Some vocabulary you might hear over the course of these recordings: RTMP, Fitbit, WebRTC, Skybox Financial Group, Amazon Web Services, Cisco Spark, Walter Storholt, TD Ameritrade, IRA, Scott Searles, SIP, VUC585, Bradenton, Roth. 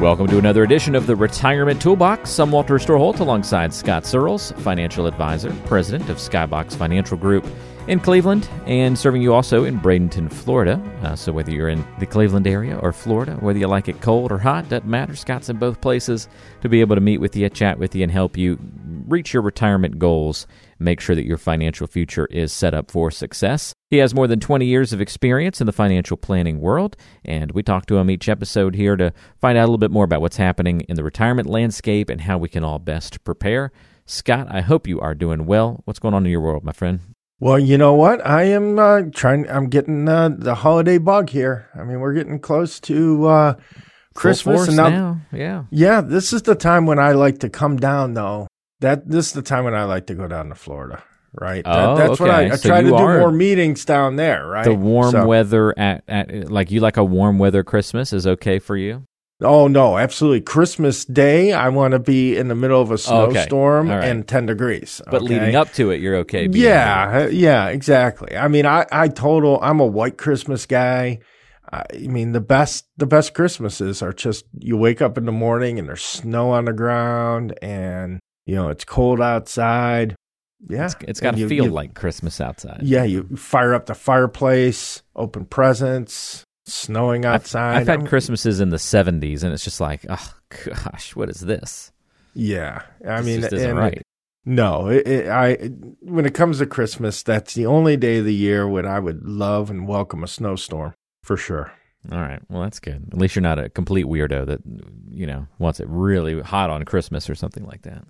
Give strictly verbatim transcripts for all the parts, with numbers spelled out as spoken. Welcome to another edition of the Retirement Toolbox. I'm Walter Storholt alongside Scott Searles, financial advisor, president of Skybox Financial Group in Cleveland, and serving you also in Bradenton, Florida. Uh, so whether you're in the Cleveland area or Florida, whether you like it cold or hot, doesn't matter. Scott's in both places to be able to meet with you, chat with you, and help you reach your retirement goals. Make sure that your financial future is set up for success. He has more than twenty years of experience in the financial planning world, and we talk to him each episode here to find out a little bit more about what's happening in the retirement landscape and how we can all best prepare. Scott, I hope you are doing well. What's going on in your world, my friend? Well, you know what? I am uh, trying. I'm getting uh, the holiday bug here. I mean, we're getting close to uh, Christmas and now, now. Yeah, yeah. This is the time when I like to come down, though. That this is the time when I like to go down to Florida, right? Oh, that, that's okay. what I, I so try to do more meetings down there, right? The warm so. weather at, at like you like a warm weather Christmas is okay for you. Oh no, absolutely! Christmas Day, I want to be in the middle of a snowstorm okay. right. and ten degrees. Okay? But leading up to it, you're okay. Being yeah, there. yeah, exactly. I mean, I, I total. I'm a white Christmas guy. I mean, the best the best Christmases are just you wake up in the morning and there's snow on the ground and you know it's cold outside. Yeah, it's, it's got to you, feel you, like Christmas outside. Yeah, you fire up the fireplace, open presents. Snowing outside. I've, I've had I'm, Christmases in the seventies, and it's just like, oh gosh, what is this? Yeah, I this mean, just isn't right. It, no, it, it, I it, when it comes to Christmas, that's the only day of the year when I would love and welcome a snowstorm for sure. All right, well, that's good. At least you're not a complete weirdo that you know wants it really hot on Christmas or something like that.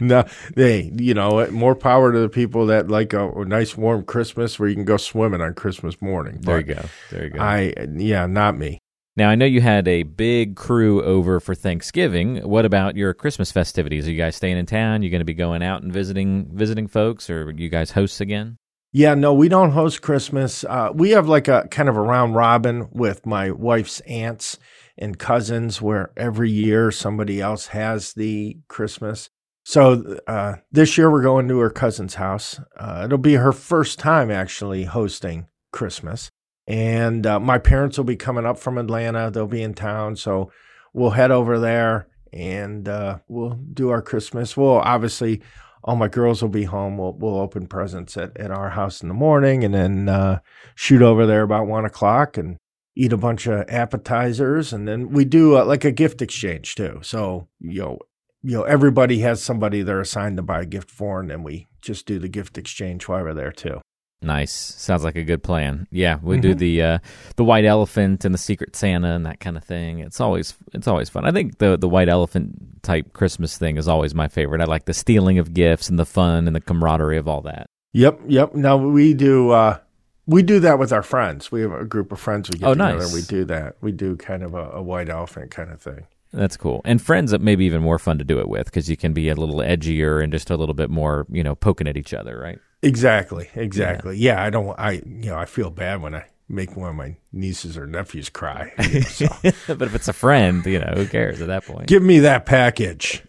No, hey, you know, more power to the people that like a, a nice warm Christmas where you can go swimming on Christmas morning. But there you go. There you go. I yeah, not me. Now, I know you had a big crew over for Thanksgiving. What about your Christmas festivities? Are you guys staying in town? You going to be going out and visiting visiting folks, or are you guys hosts again? Yeah, no, we don't host Christmas. Uh, we have like a kind of a round robin with my wife's aunts and cousins where every year somebody else has the Christmas. So uh, this year we're going to her cousin's house. Uh, it'll be her first time actually hosting Christmas. And uh, my parents will be coming up from Atlanta. They'll be in town. So we'll head over there and uh, we'll do our Christmas. We'll obviously, all my girls will be home. We'll, we'll open presents at, at our house in the morning and then uh, shoot over there about one o'clock and eat a bunch of appetizers, and then we do uh, like a gift exchange too. So, you know, you know, everybody has somebody they're assigned to buy a gift for, and then we just do the gift exchange while we're there too. Nice. Sounds like a good plan. Yeah, we mm-hmm. do the uh, the white elephant and the Secret Santa and that kind of thing. It's always it's always fun. I think the the white elephant type Christmas thing is always my favorite. I like the stealing of gifts and the fun and the camaraderie of all that. Yep, yep. Now we do. Uh, We do that with our friends. We have a group of friends we get oh, together. Nice. We do that. We do kind of a, a white elephant kind of thing. That's cool. And friends that may be even more fun to do it with because you can be a little edgier and just a little bit more, you know, poking at each other, right? Exactly. Exactly. Yeah. yeah I don't. I you know I feel bad when I make one of my nieces or nephews cry. You know, so. But if it's a friend, you know, who cares at that point? Give me that package.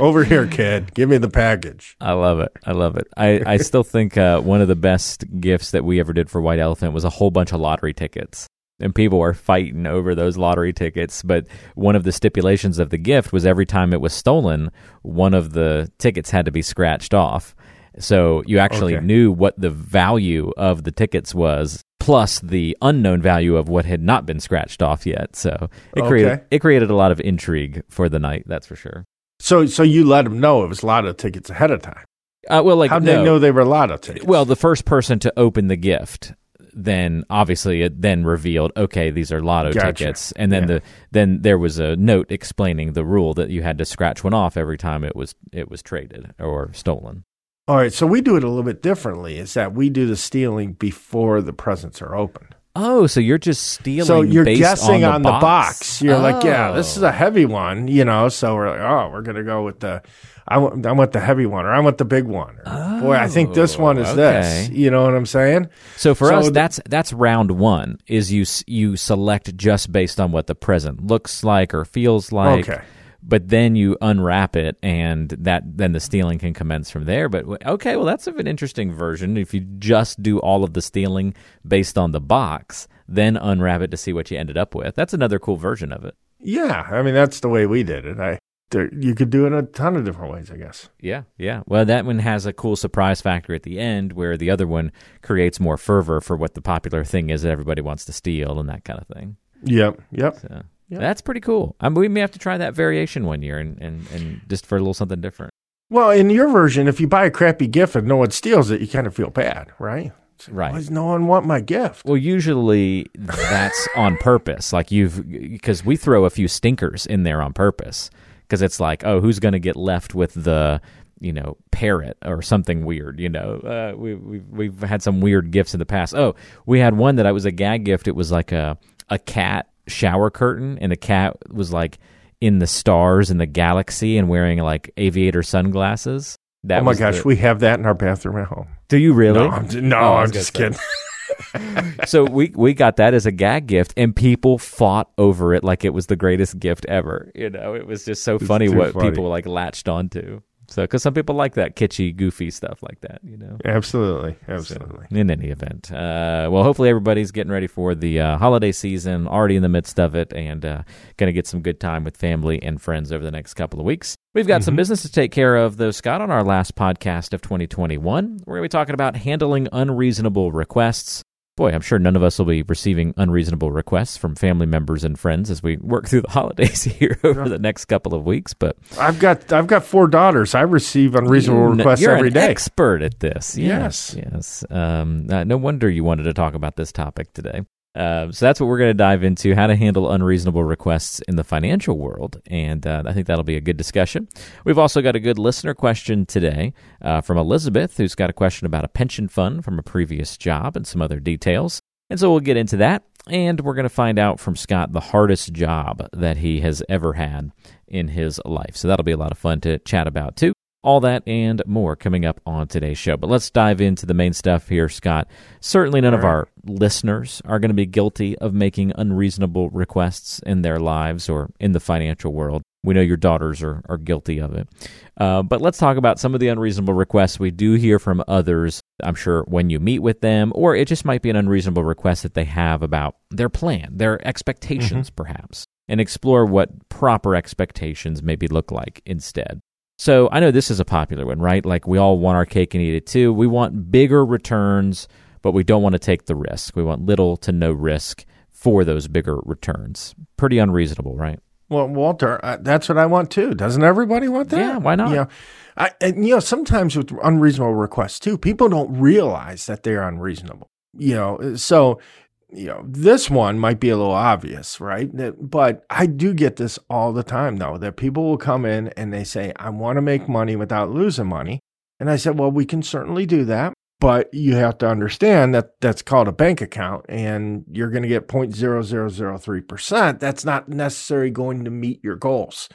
Over here, kid. Give me the package. I love it. I love it. I, I still think uh, one of the best gifts that we ever did for White Elephant was a whole bunch of lottery tickets. And people were fighting over those lottery tickets. But one of the stipulations of the gift was every time it was stolen, one of the tickets had to be scratched off. So you actually okay. knew what the value of the tickets was, plus the unknown value of what had not been scratched off yet. So it okay. created it created a lot of intrigue for the night, that's for sure. So so you let them know it was lotto tickets ahead of time. Uh, well, like, How'd no. they know they were lotto tickets? Well, the first person to open the gift, then obviously it then revealed, okay, these are lotto gotcha. tickets. And then yeah. the then there was a note explaining the rule that you had to scratch one off every time it was it was traded or stolen. All right, so we do it a little bit differently. Is that we do the stealing before the presents are opened. Oh, so you're just stealing. So you're based guessing on the, on the box. box. You're oh. like, yeah, this is a heavy one, you know. So we're like, oh, we're gonna go with the, I want, I want the heavy one, or I want the big one. Or, oh, boy, I think this one is okay. this. You know what I'm saying? So for so us, th- that's that's round one. Is you you select just based on what the present looks like or feels like. Okay. But then you unwrap it, and that then the stealing can commence from there. But okay, well, that's an interesting version. If you just do all of the stealing based on the box, then unwrap it to see what you ended up with. That's another cool version of it. Yeah, I mean, that's the way we did it. I there, you could do it a ton of different ways, I guess. Yeah, yeah. Well, that one has a cool surprise factor at the end, where the other one creates more fervor for what the popular thing is that everybody wants to steal and that kind of thing. Yep, yep. So. Yep. That's pretty cool. I mean, we may have to try that variation one year and, and, and just for a little something different. Well, in your version, if you buy a crappy gift and no one steals it, you kind of feel bad, right? Like, right. Why does no one want my gift? Well, usually that's on purpose. Like you've, because we throw a few stinkers in there on purpose because it's like, oh, who's going to get left with the, you know, parrot or something weird, you know. Uh, we, we, we've had some weird gifts in the past. Oh, we had one that was a gag gift. It was like a, a cat shower curtain, and the cat was like in the stars in the galaxy and wearing like aviator sunglasses. That oh my was gosh, the... we have that in our bathroom at home. Do you really? No, I'm, no, oh, I'm just kidding. So we we got that as a gag gift, and people fought over it like it was the greatest gift ever. You know, it was just so it's funny what funny. people like latched onto. So, because some people like that kitschy, goofy stuff like that, you know? Absolutely. Absolutely. So, in any event. Uh, well, hopefully everybody's getting ready for the uh, holiday season, already in the midst of it, and uh, going to get some good time with family and friends over the next couple of weeks. We've got mm-hmm. some business to take care of, though, Scott, on our last podcast of twenty twenty-one. We're going to be talking about handling unreasonable requests. Boy, I'm sure none of us will be receiving unreasonable requests from family members and friends as we work through the holidays here over yeah. the next couple of weeks. But I've got I've got four daughters. I receive unreasonable you, requests you're every an day. Expert at this, yes, yes. yes. Um, uh, no wonder you wanted to talk about this topic today. Uh, so that's what we're going to dive into, how to handle unreasonable requests in the financial world, and uh, I think that'll be a good discussion. We've also got a good listener question today uh, from Elizabeth, who's got a question about a pension fund from a previous job and some other details, and so we'll get into that, and we're going to find out from Scott the hardest job that he has ever had in his life, so that'll be a lot of fun to chat about, too. All that and more coming up on today's show. But let's dive into the main stuff here, Scott. Certainly none All right. of our listeners are going to be guilty of making unreasonable requests in their lives or in the financial world. We know your daughters are, are guilty of it. Uh, but let's talk about some of the unreasonable requests we do hear from others, I'm sure, when you meet with them, or it just might be an unreasonable request that they have about their plan, their expectations, mm-hmm. perhaps, and explore what proper expectations maybe look like instead. So I know this is a popular one, right? Like we all want our cake and eat it too. We want bigger returns, but we don't want to take the risk. We want little to no risk for those bigger returns. Pretty unreasonable, right? Well, Walter, uh, that's what I want too. Doesn't everybody want that? Yeah, why not? You know, I, and you know, sometimes with unreasonable requests too, people don't realize that they're unreasonable. You know, so you know, this one might be a little obvious, right? But I do get this all the time, though, that people will come in and they say, I want to make money without losing money. And I said, well, we can certainly do that. But you have to understand that that's called a bank account and you're going to get zero point zero zero zero three percent. That's not necessarily going to meet your goals.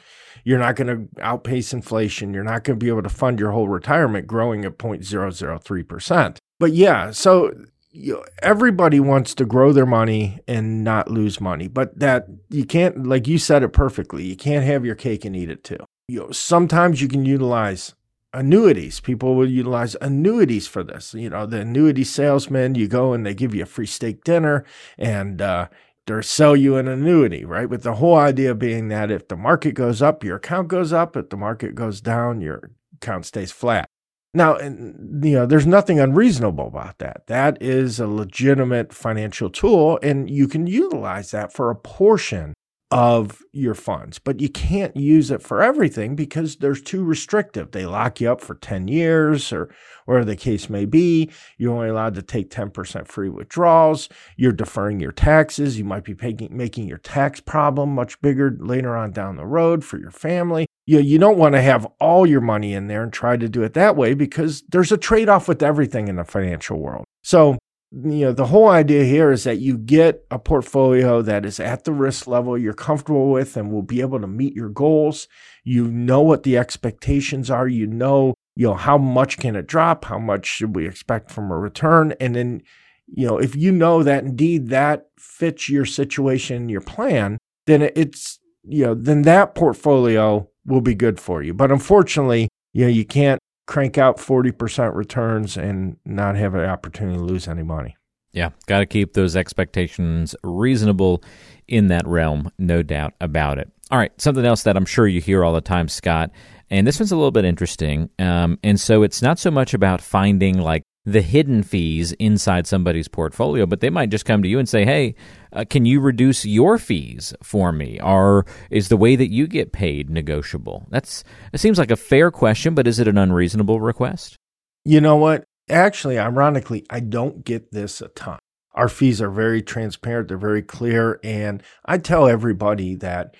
You're not going to outpace inflation. You're not going to be able to fund your whole retirement growing at zero point zero zero three percent. But yeah, so you know, everybody wants to grow their money and not lose money, but that you can't, like you said it perfectly, you can't have your cake and eat it too. You know, sometimes you can utilize annuities. People will utilize annuities for this. You know, the annuity salesman, you go and they give you a free steak dinner and uh, they'll sell you an annuity, right? With the whole idea being that if the market goes up, your account goes up. If the market goes down, your account stays flat. Now, you know, there's nothing unreasonable about that. That is a legitimate financial tool, and you can utilize that for a portion of your funds, but you can't use it for everything because they're too restrictive. They lock you up for ten years or whatever the case may be. You're only allowed to take ten percent free withdrawals. You're deferring your taxes. You might be paying, making your tax problem much bigger later on down the road for your family. You, you don't want to have all your money in there and try to do it that way because there's a trade-off with everything in the financial world. So you know, the whole idea here is that you get a portfolio that is at the risk level you're comfortable with and will be able to meet your goals. You know what the expectations are. You know, you know, how much can it drop? How much should we expect from a return? And then, you know, if you know that indeed that fits your situation, your plan, then it's, you know, then that portfolio will be good for you. But unfortunately, you know, you can't crank out forty percent returns and not have an opportunity to lose any money. Yeah, got to keep those expectations reasonable in that realm, no doubt about it. All right, something else that I'm sure you hear all the time, Scott, and this one's a little bit interesting. Um, and so it's not so much about finding like the hidden fees inside somebody's portfolio, but they might just come to you and say, hey, uh, can you reduce your fees for me? Or is the way that you get paid negotiable? That's, it seems like a fair question, but is it an unreasonable request? You know what? Actually, ironically, I don't get this a ton. Our fees are very transparent. They're very clear. And I tell everybody that,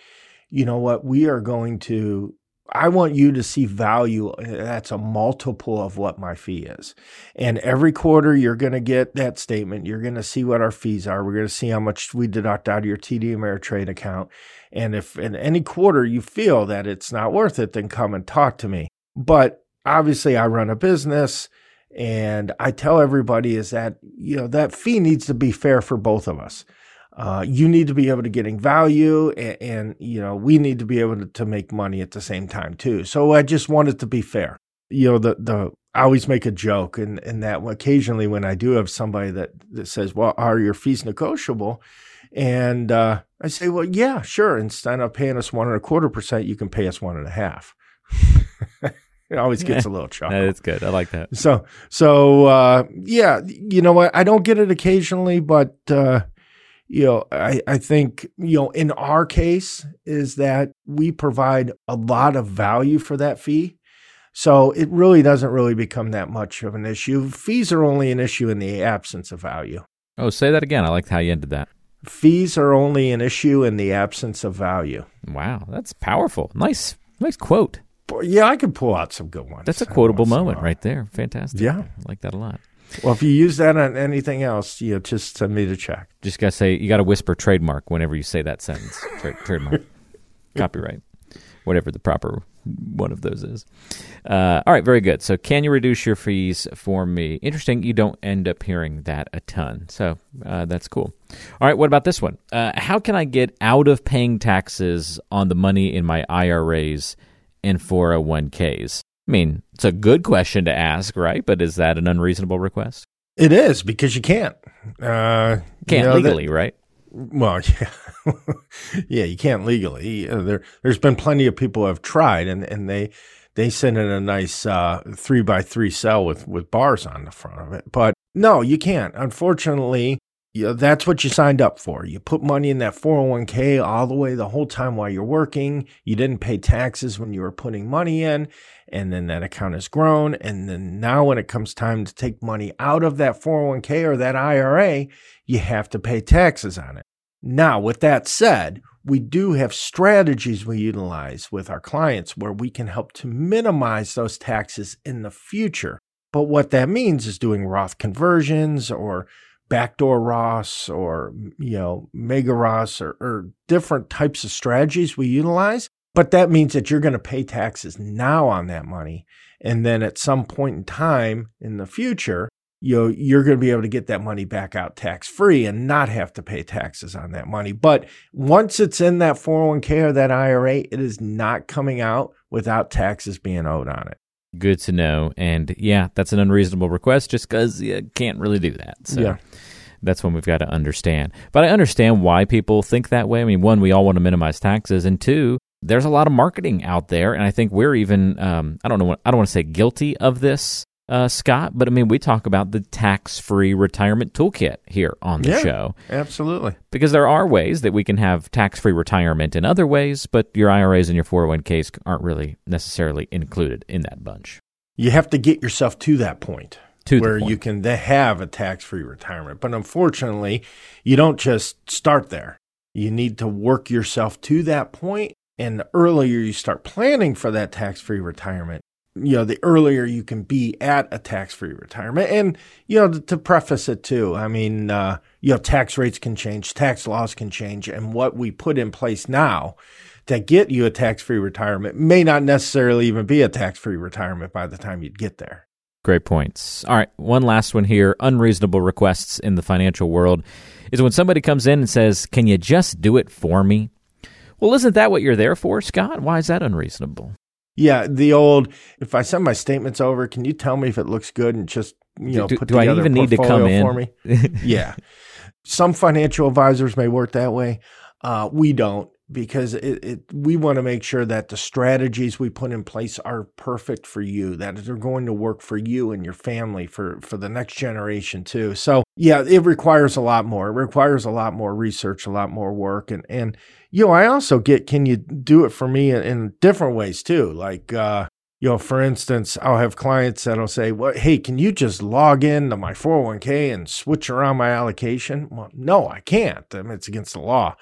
you know what, we are going to I want you to see value that's a multiple of what my fee is. And every quarter, you're going to get that statement. You're going to see what our fees are. We're going to see how much we deduct out of your T D Ameritrade account. And if in any quarter you feel that it's not worth it, then come and talk to me. But obviously, I run a business, and I tell everybody is that, you know, that fee needs to be fair for both of us. Uh, you need to be able to getting value, and, and you know we need to be able to, to make money at the same time too. So I just want it to be fair. You know, the the I always make a joke, and and that occasionally when I do have somebody that, that says, "Well, are your fees negotiable?" and uh, I say, "Well, yeah, sure. Instead of paying us one and a quarter percent, you can pay us one and a half." It always gets a little chuckle. That's good. I like that. So so uh, yeah, you know what? I don't get it occasionally, but. Uh, You know, I, I think, you know, in our case is that we provide a lot of value for that fee. So it really doesn't really become that much of an issue. Fees are only an issue in the absence of value. Oh, say that again. I liked how you ended that. Fees are only an issue in the absence of value. Wow, that's powerful. Nice, nice quote. Yeah, I could pull out some good ones. That's a quotable moment right there. Fantastic. Yeah. I like that a lot. Well, if you use that on anything else, you know, just send me the check. Just got to say, you got to whisper trademark whenever you say that sentence. Tra- trademark. Copyright. Whatever the proper one of those is. Uh, all right, very good. So can you reduce your fees for me? Interesting, you don't end up hearing that a ton. So uh, that's cool. All right, what about this one? Uh, how can I get out of paying taxes on the money in my I R As and four oh one k's? I mean, it's a good question to ask, right? But is that an unreasonable request? It is, because you can't. Uh, can't you know, legally, that, right? Well, yeah. yeah, you can't legally. Uh, there, there's been plenty of people who have tried, and, and they they send in a nice uh, three by three cell with, with bars on the front of it. But no, you can't. Unfortunately, you know, that's what you signed up for. You put money in that four oh one k all the way the whole time while you're working. You didn't pay taxes when you were putting money in. And then that account has grown. And then now when it comes time to take money out of that four oh one k or that I R A, you have to pay taxes on it. Now, with that said, we do have strategies we utilize with our clients where we can help to minimize those taxes in the future. But what that means is doing Roth conversions or backdoor Roths or, you know, mega Roths or, or different types of strategies we utilize. But that means that you're going to pay taxes now on that money. And then at some point in time in the future, you know, you're going to be able to get that money back out tax-free and not have to pay taxes on that money. But once it's in that four oh one k or that I R A, it is not coming out without taxes being owed on it. Good to know. And yeah, that's an unreasonable request just because you can't really do that. So. Yeah. That's when we've got to understand. But I understand why people think that way. I mean, one, we all want to minimize taxes. And two, there's a lot of marketing out there, and I think we're even—I um, don't know—I don't want to say guilty of this, uh, Scott. But I mean, we talk about the tax-free retirement toolkit here on the yeah, show, absolutely, because there are ways that we can have tax-free retirement in other ways, but your I R As and your four oh one k's aren't really necessarily included in that bunch. You have to get yourself to that point to where point. you can have a tax-free retirement, but unfortunately, you don't just start there. You need to work yourself to that point. And the earlier you start planning for that tax-free retirement, you know, the earlier you can be at a tax-free retirement. And, you know, to, to preface it too, I mean, uh, you know, tax rates can change, tax laws can change, and what we put in place now to get you a tax-free retirement may not necessarily even be a tax-free retirement by the time you'd get there. Great points. All right, one last one here. Unreasonable requests in the financial world is when somebody comes in and says, can you just do it for me? Well, isn't that what you're there for, Scott? Why is that unreasonable? Yeah, the old, if I send my statements over, can you tell me if it looks good and just, you know, do, put do together I even need to come in for me? Yeah. Some financial advisors may work that way. Uh, we don't. Because it, it, we want to make sure that the strategies we put in place are perfect for you, that they're going to work for you and your family for, for the next generation too. So yeah, it requires a lot more. It requires a lot more research, a lot more work. And, and you know, I also get, can you do it for me in, in different ways too? Like, uh, you know, for instance, I'll have clients that'll say, well, hey, can you just log in to my four oh one k and switch around my allocation? Well, no, I can't. I mean, it's against the law.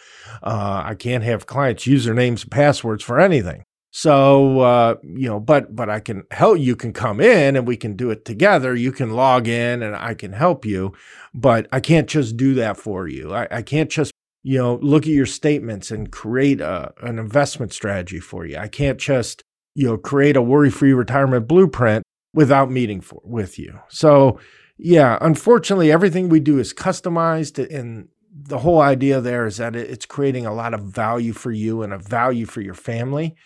Uh, I can't have clients' usernames and passwords for anything. So, uh, you know, but but I can help. You can come in and we can do it together. You can log in and I can help you, but I can't just do that for you. I, I can't just, you know, look at your statements and create a, an investment strategy for you. I can't just, you know, create a worry-free retirement blueprint without meeting for, with you. So yeah, unfortunately, everything we do is customized. And the whole idea there is that it's creating a lot of value for you and a value for your family.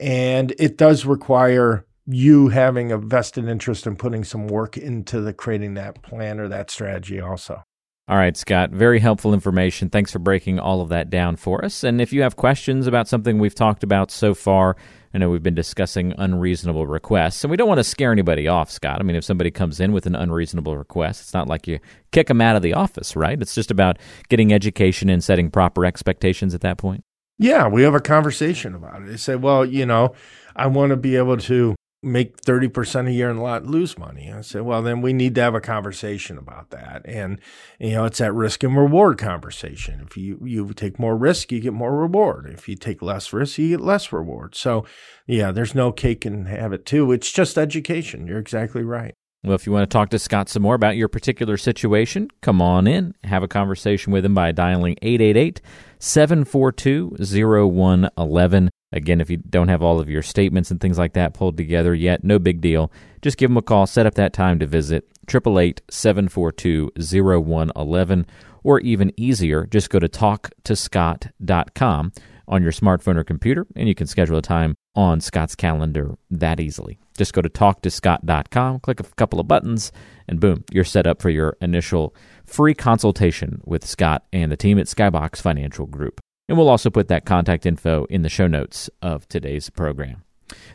And it does require you having a vested interest in putting some work into the creating that plan or that strategy also. All right, Scott, very helpful information. Thanks for breaking all of that down for us. And if you have questions about something we've talked about so far, I know we've been discussing unreasonable requests, and we don't want to scare anybody off, Scott. I mean, if somebody comes in with an unreasonable request, it's not like you kick them out of the office, right? It's just about getting education and setting proper expectations at that point. Yeah, we have a conversation about it. They say, well, you know, I want to be able to make thirty percent a year and not lose money. I said, well, then we need to have a conversation about that. And, you know, it's that risk and reward conversation. If you, you take more risk, you get more reward. If you take less risk, you get less reward. So yeah, there's no cake and have it too. It's just education. You're exactly right. Well, if you want to talk to Scott some more about your particular situation, come on in, have a conversation with him by dialing eight eight eight, seven four two, zero one one one. Again, if you don't have all of your statements and things like that pulled together yet, no big deal. Just give them a call. Set up that time to visit eight eight eight, seven four two, zero one one one. Or even easier, just go to talk to scott dot com on your smartphone or computer, and you can schedule a time on Scott's calendar that easily. Just go to talk to scott dot com, click a couple of buttons, and boom, you're set up for your initial free consultation with Scott and the team at Skybox Financial Group. And we'll also put that contact info in the show notes of today's program.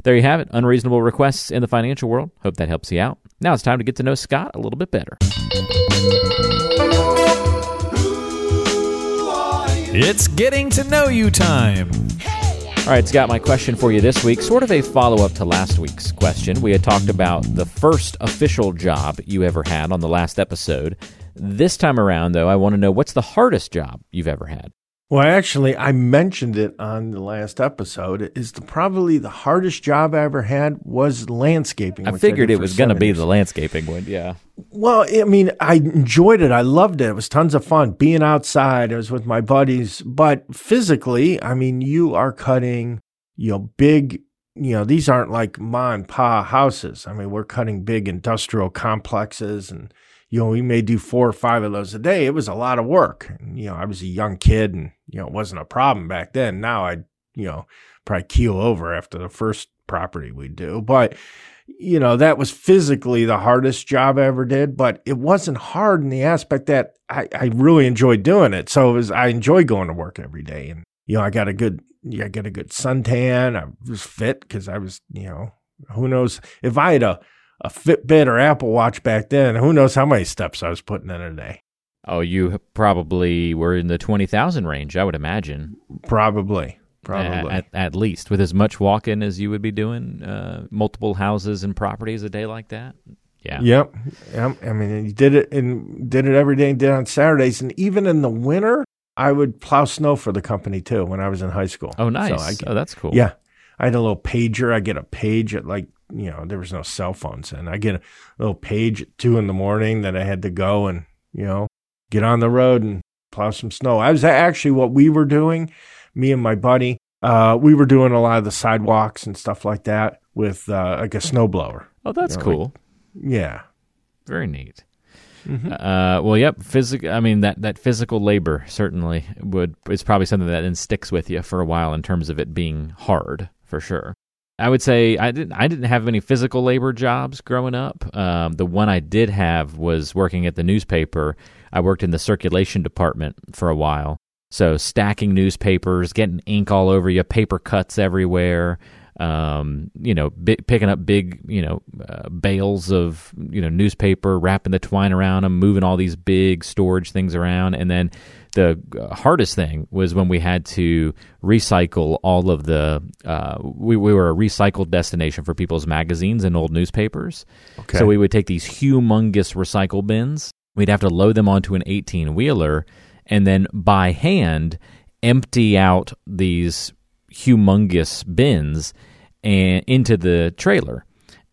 There you have it, unreasonable requests in the financial world. Hope that helps you out. Now it's time to get to know Scott a little bit better. It's getting to know you time. All right, Scott, my question for you this week, sort of a follow-up to last week's question. We had talked about the first official job you ever had on the last episode. This time around, though, I want to know what's the hardest job you've ever had? Well, actually, I mentioned it on the last episode. It is the, probably the hardest job I ever had was landscaping. I figured I it was going to be the landscaping one, yeah. Well, I mean, I enjoyed it. I loved it. It was tons of fun being outside. I was with my buddies. But physically, I mean, you are cutting, you know, big, you know, these aren't like ma and pa houses. I mean, we're cutting big industrial complexes and, you know, we may do four or five of those a day. It was a lot of work. And, you know, I was a young kid and, you know, it wasn't a problem back then. Now I'd, you know, probably keel over after the first property we do. But, you know, that was physically the hardest job I ever did. But it wasn't hard in the aspect that I, I really enjoyed doing it. So it was, I enjoy going to work every day. And, you know, I got a good, yeah, I got a good suntan. I was fit because I was, you know, who knows if I had a, a Fitbit or Apple Watch back then, who knows how many steps I was putting in a day. Oh, you probably were in the twenty thousand range, I would imagine. Probably, probably. At, at least, with as much walking as you would be doing, uh, multiple houses and properties a day like that. Yeah. Yep. yep. I mean, you did it and did it every day and did it on Saturdays. And even in the winter, I would plow snow for the company too when I was in high school. Oh, nice. So I, oh, that's cool. Yeah. I had a little pager. I get a page at like you know, there was no cell phones. And I get a little page at two in the morning that I had to go and, you know, get on the road and plow some snow. I was actually what we were doing, me and my buddy, uh, we were doing a lot of the sidewalks and stuff like that with uh, like a snowblower. Oh, that's you know, cool. Like, yeah. Very neat. Mm-hmm. Uh, well, yep. Physic- I mean, that, that physical labor certainly would is probably something that then sticks with you for a while in terms of it being hard, for sure. I would say I didn't I didn't have any physical labor jobs growing up. Um, the one I did have was working at the newspaper. I worked in the circulation department for a while. So stacking newspapers, getting ink all over you, paper cuts everywhere. Um, you know, b- picking up big, you know, uh, bales of, you know, newspaper, wrapping the twine around them, moving all these big storage things around. And then the hardest thing was when we had to recycle all of the, uh, we, we were a recycled destination for people's magazines and old newspapers. Okay. So we would take these humongous recycle bins. We'd have to load them onto an eighteen-wheeler and then by hand empty out these humongous bins and into the trailer.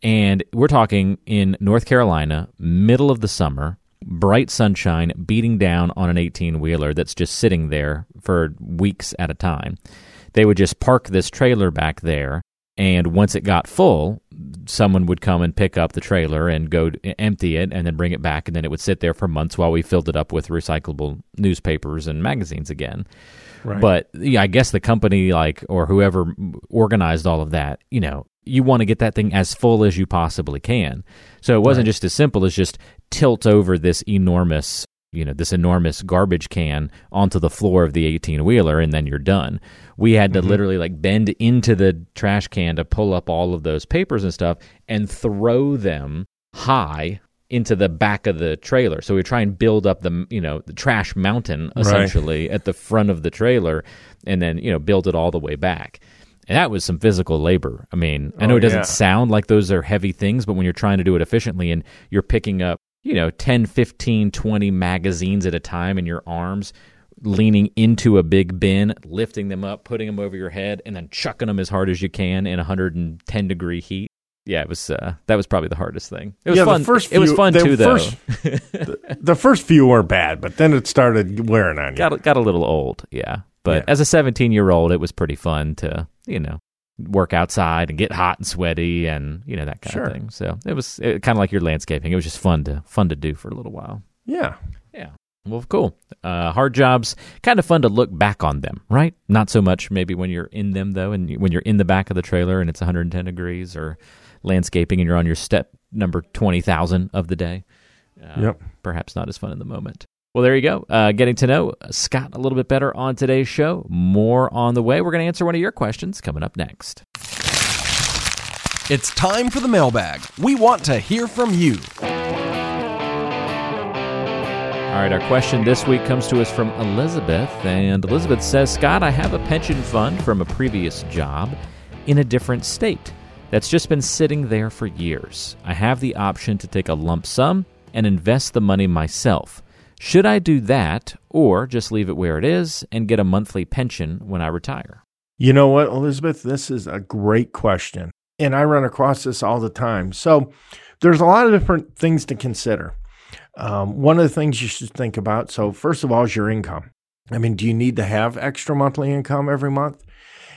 And we're talking in North Carolina, middle of the summer, bright sunshine beating down on an eighteen-wheeler that's just sitting there for weeks at a time. They would just park this trailer back there, and once it got full, someone would come and pick up the trailer and go empty it and then bring it back, and then it would sit there for months while we filled it up with recyclable newspapers and magazines again. Right. But yeah, I guess the company, like, or whoever organized all of that, you know, you want to get that thing as full as you possibly can. So it wasn't right. just as simple as just tilt over this enormous, you know, this enormous garbage can onto the floor of the eighteen-wheeler, and then you're done. We had to mm-hmm. literally like bend into the trash can to pull up all of those papers and stuff and throw them high into the back of the trailer. So we try and build up the, you know, the trash mountain essentially right. at the front of the trailer, and then, you know, build it all the way back. And that was some physical labor. I mean, I know oh, it doesn't yeah. sound like those are heavy things, but when you're trying to do it efficiently and you're picking up, you know, ten, fifteen, twenty magazines at a time in your arms, leaning into a big bin, lifting them up, putting them over your head, and then chucking them as hard as you can in one hundred ten degree heat. Yeah, it was. Uh, that was probably the hardest thing. It was yeah, fun. The first few, it was fun too, first, though. the, the first few weren't bad, but then it started wearing on you. Got got a little old, yeah. But yeah. as a seventeen-year-old, it was pretty fun to, you know, work outside and get hot and sweaty and, you know, that kind sure. of thing. So it was kind of like your landscaping. It was just fun to fun to do for a little while. Yeah, yeah. Well, cool. Uh, hard jobs, kind of fun to look back on them, right? Not so much maybe when you're in them though, and when you're in the back of the trailer and it's one hundred ten degrees or landscaping and you're on your step number twenty thousand of the day. Uh, yep. Perhaps not as fun in the moment. Well, there you go. Uh, getting to know Scott a little bit better on today's show. More on the way. We're going to answer one of your questions coming up next. It's time for the mailbag. We want to hear from you. All right, our question this week comes to us from Elizabeth, and Elizabeth says, Scott, I have a pension fund from a previous job in a different state that's just been sitting there for years. I have the option to take a lump sum and invest the money myself. Should I do that or just leave it where it is and get a monthly pension when I retire? You know what, Elizabeth? This is a great question, and I run across this all the time. So there's a lot of different things to consider. Um, one of the things you should think about, so first of all, is your income. I mean, do you need to have extra monthly income every month?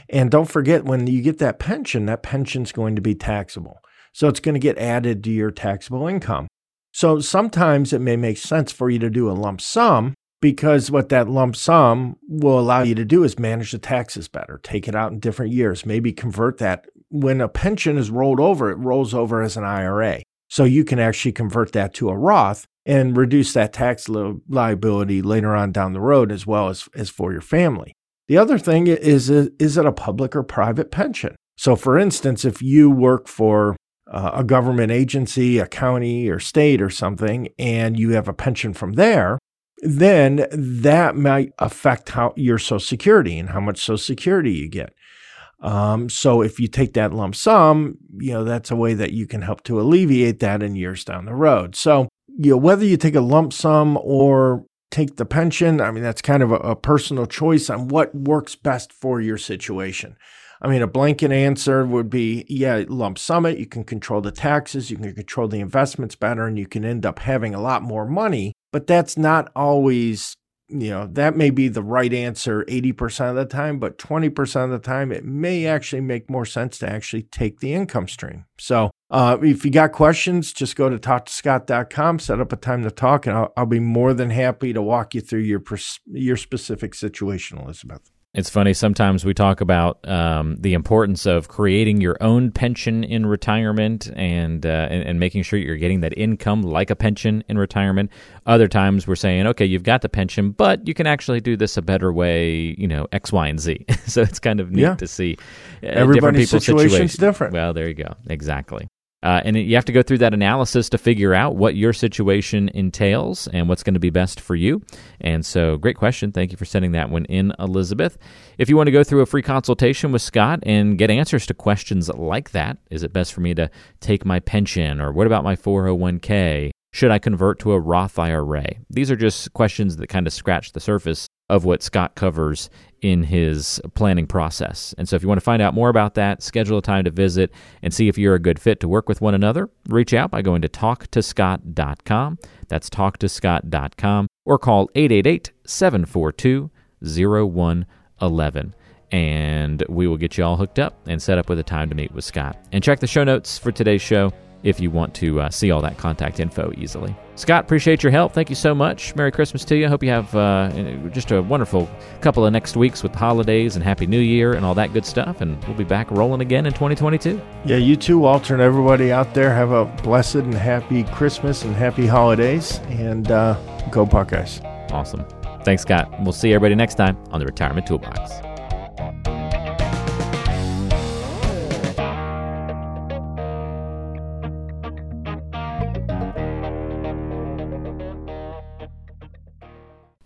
And don't forget, when you get that pension, that pension's going to be taxable. So it's going to get added to your taxable income. So sometimes it may make sense for you to do a lump sum, because what that lump sum will allow you to do is manage the taxes better, take it out in different years, maybe convert that. When a pension is rolled over, it rolls over as an I R A. So you can actually convert that to a Roth and reduce that tax li- liability later on down the road, as well as, as for your family. The other thing is, is it a public or private pension? So for instance, if you work for uh, a government agency, a county or state or something, and you have a pension from there, then that might affect how your Social Security and how much Social Security you get. Um, so if you take that lump sum, you know, that's a way that you can help to alleviate that in years down the road. So, you know, whether you take a lump sum or take the pension. I mean, that's kind of a, a personal choice on what works best for your situation. I mean, a blanket answer would be, yeah, lump sum it. You can control the taxes, you can control the investments better, and you can end up having a lot more money. But that's not always, you know, that may be the right answer eighty percent of the time, but twenty percent of the time, it may actually make more sense to actually take the income stream. So uh, if you got questions, just go to talk to scott dot com, set up a time to talk, and I'll, I'll be more than happy to walk you through your, your specific situation, Elizabeth. It's funny, sometimes we talk about um, the importance of creating your own pension in retirement and, uh, and and making sure you're getting that income like a pension in retirement. Other times we're saying, okay, you've got the pension, but you can actually do this a better way, you know, X, Y, and Z. So it's kind of neat yeah. to see uh, different people's situation's situation. different. Well, there you go. Exactly. Uh, and you have to go through that analysis to figure out what your situation entails and what's going to be best for you. And so, great question. Thank you for sending that one in, Elizabeth. If you want to go through a free consultation with Scott and get answers to questions like that, is it best for me to take my pension, or what about my four oh one k? Should I convert to a Roth I R A? These are just questions that kind of scratch the surface of what Scott covers in his planning process. And so if you want to find out more about that, schedule a time to visit and see if you're a good fit to work with one another, reach out by going to talk to scott dot com. That's talk to scott dot com, or call eight eight eight, seven four two, zero one one one. And we will get you all hooked up and set up with a time to meet with Scott. And check the show notes for today's show if you want to uh, see all that contact info easily. Scott, appreciate your help. Thank you so much. Merry Christmas to you. Hope you have uh, just a wonderful couple of next weeks with the holidays and Happy New Year and all that good stuff. And we'll be back rolling again in twenty twenty-two. Yeah, you too, Walter, and everybody out there. Have a blessed and happy Christmas and happy holidays. And uh, go Buckeyes. Awesome. Thanks, Scott. We'll see everybody next time on the Retirement Toolbox.